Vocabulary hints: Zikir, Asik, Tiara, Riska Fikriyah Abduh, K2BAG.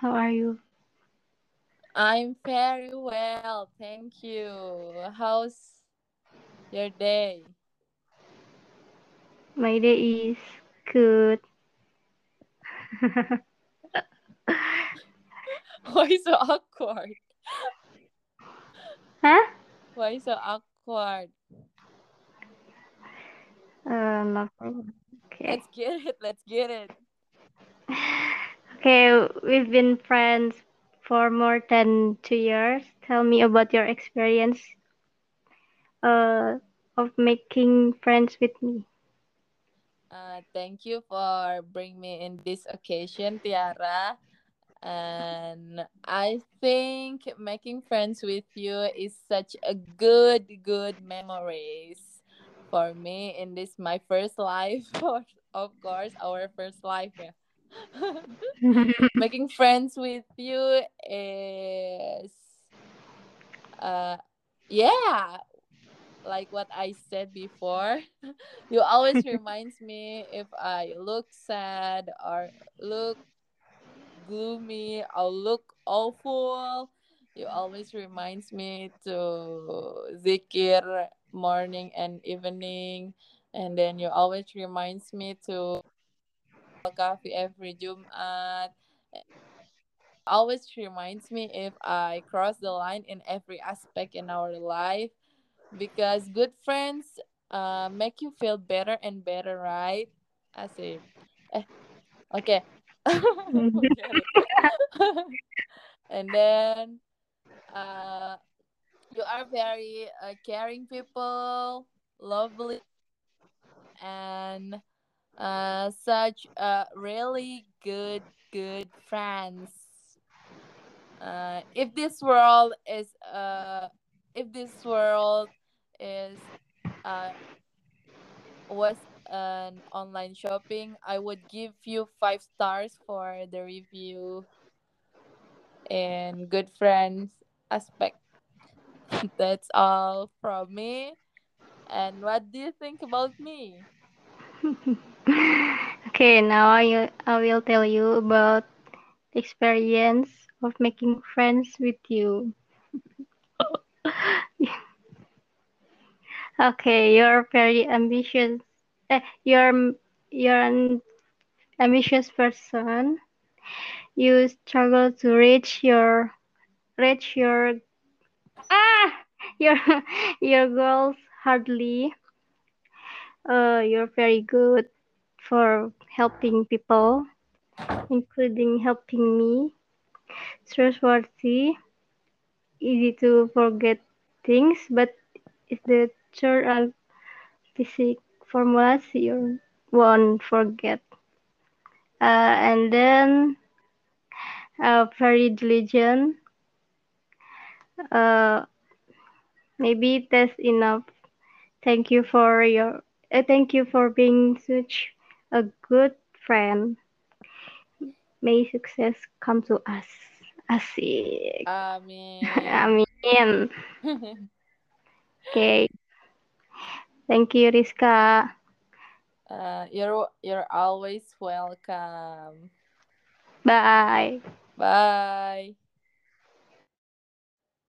How are you? I'm very well, thank you. How's your day? My day is good. Why so awkward? Huh? Why so awkward? Nothing. Okay. Let's get it. Okay, we've been friends for more than 2 years. Tell me about your experience of making friends with me. Thank you for bringing me in this occasion, Tiara. And I think making friends with you is such a good memories for me in this my first life. Of course, our first life, yeah. Making friends with you is like what I said before. You always reminds me if I look sad or look gloomy or look awful. You always reminds me to Zikir morning and evening, and then you always reminds me to coffee every Jumat. Always reminds me if I cross the line in every aspect in our life, because good friends make you feel better and better, right? Asik. Okay. And then you are very caring people, lovely, and such really good friends. If this world was an online shopping, I would give you 5 stars for the review and good friends aspect. That's all from me. And what do you think about me? Okay, now I will tell you about the experience of making friends with you. Okay, you're very ambitious. You're an ambitious person. You struggle to reach your goals hardly. You're very good for helping people, including helping me. Trustworthy, easy to forget things, but if the third and basic formulas you won't forget. And then very diligent. Maybe that's enough. Thank you for being such a good friend. May success come to us. Asik. Amin. Amin. Okay. Thank you, Riska. You're always welcome. Bye. Bye.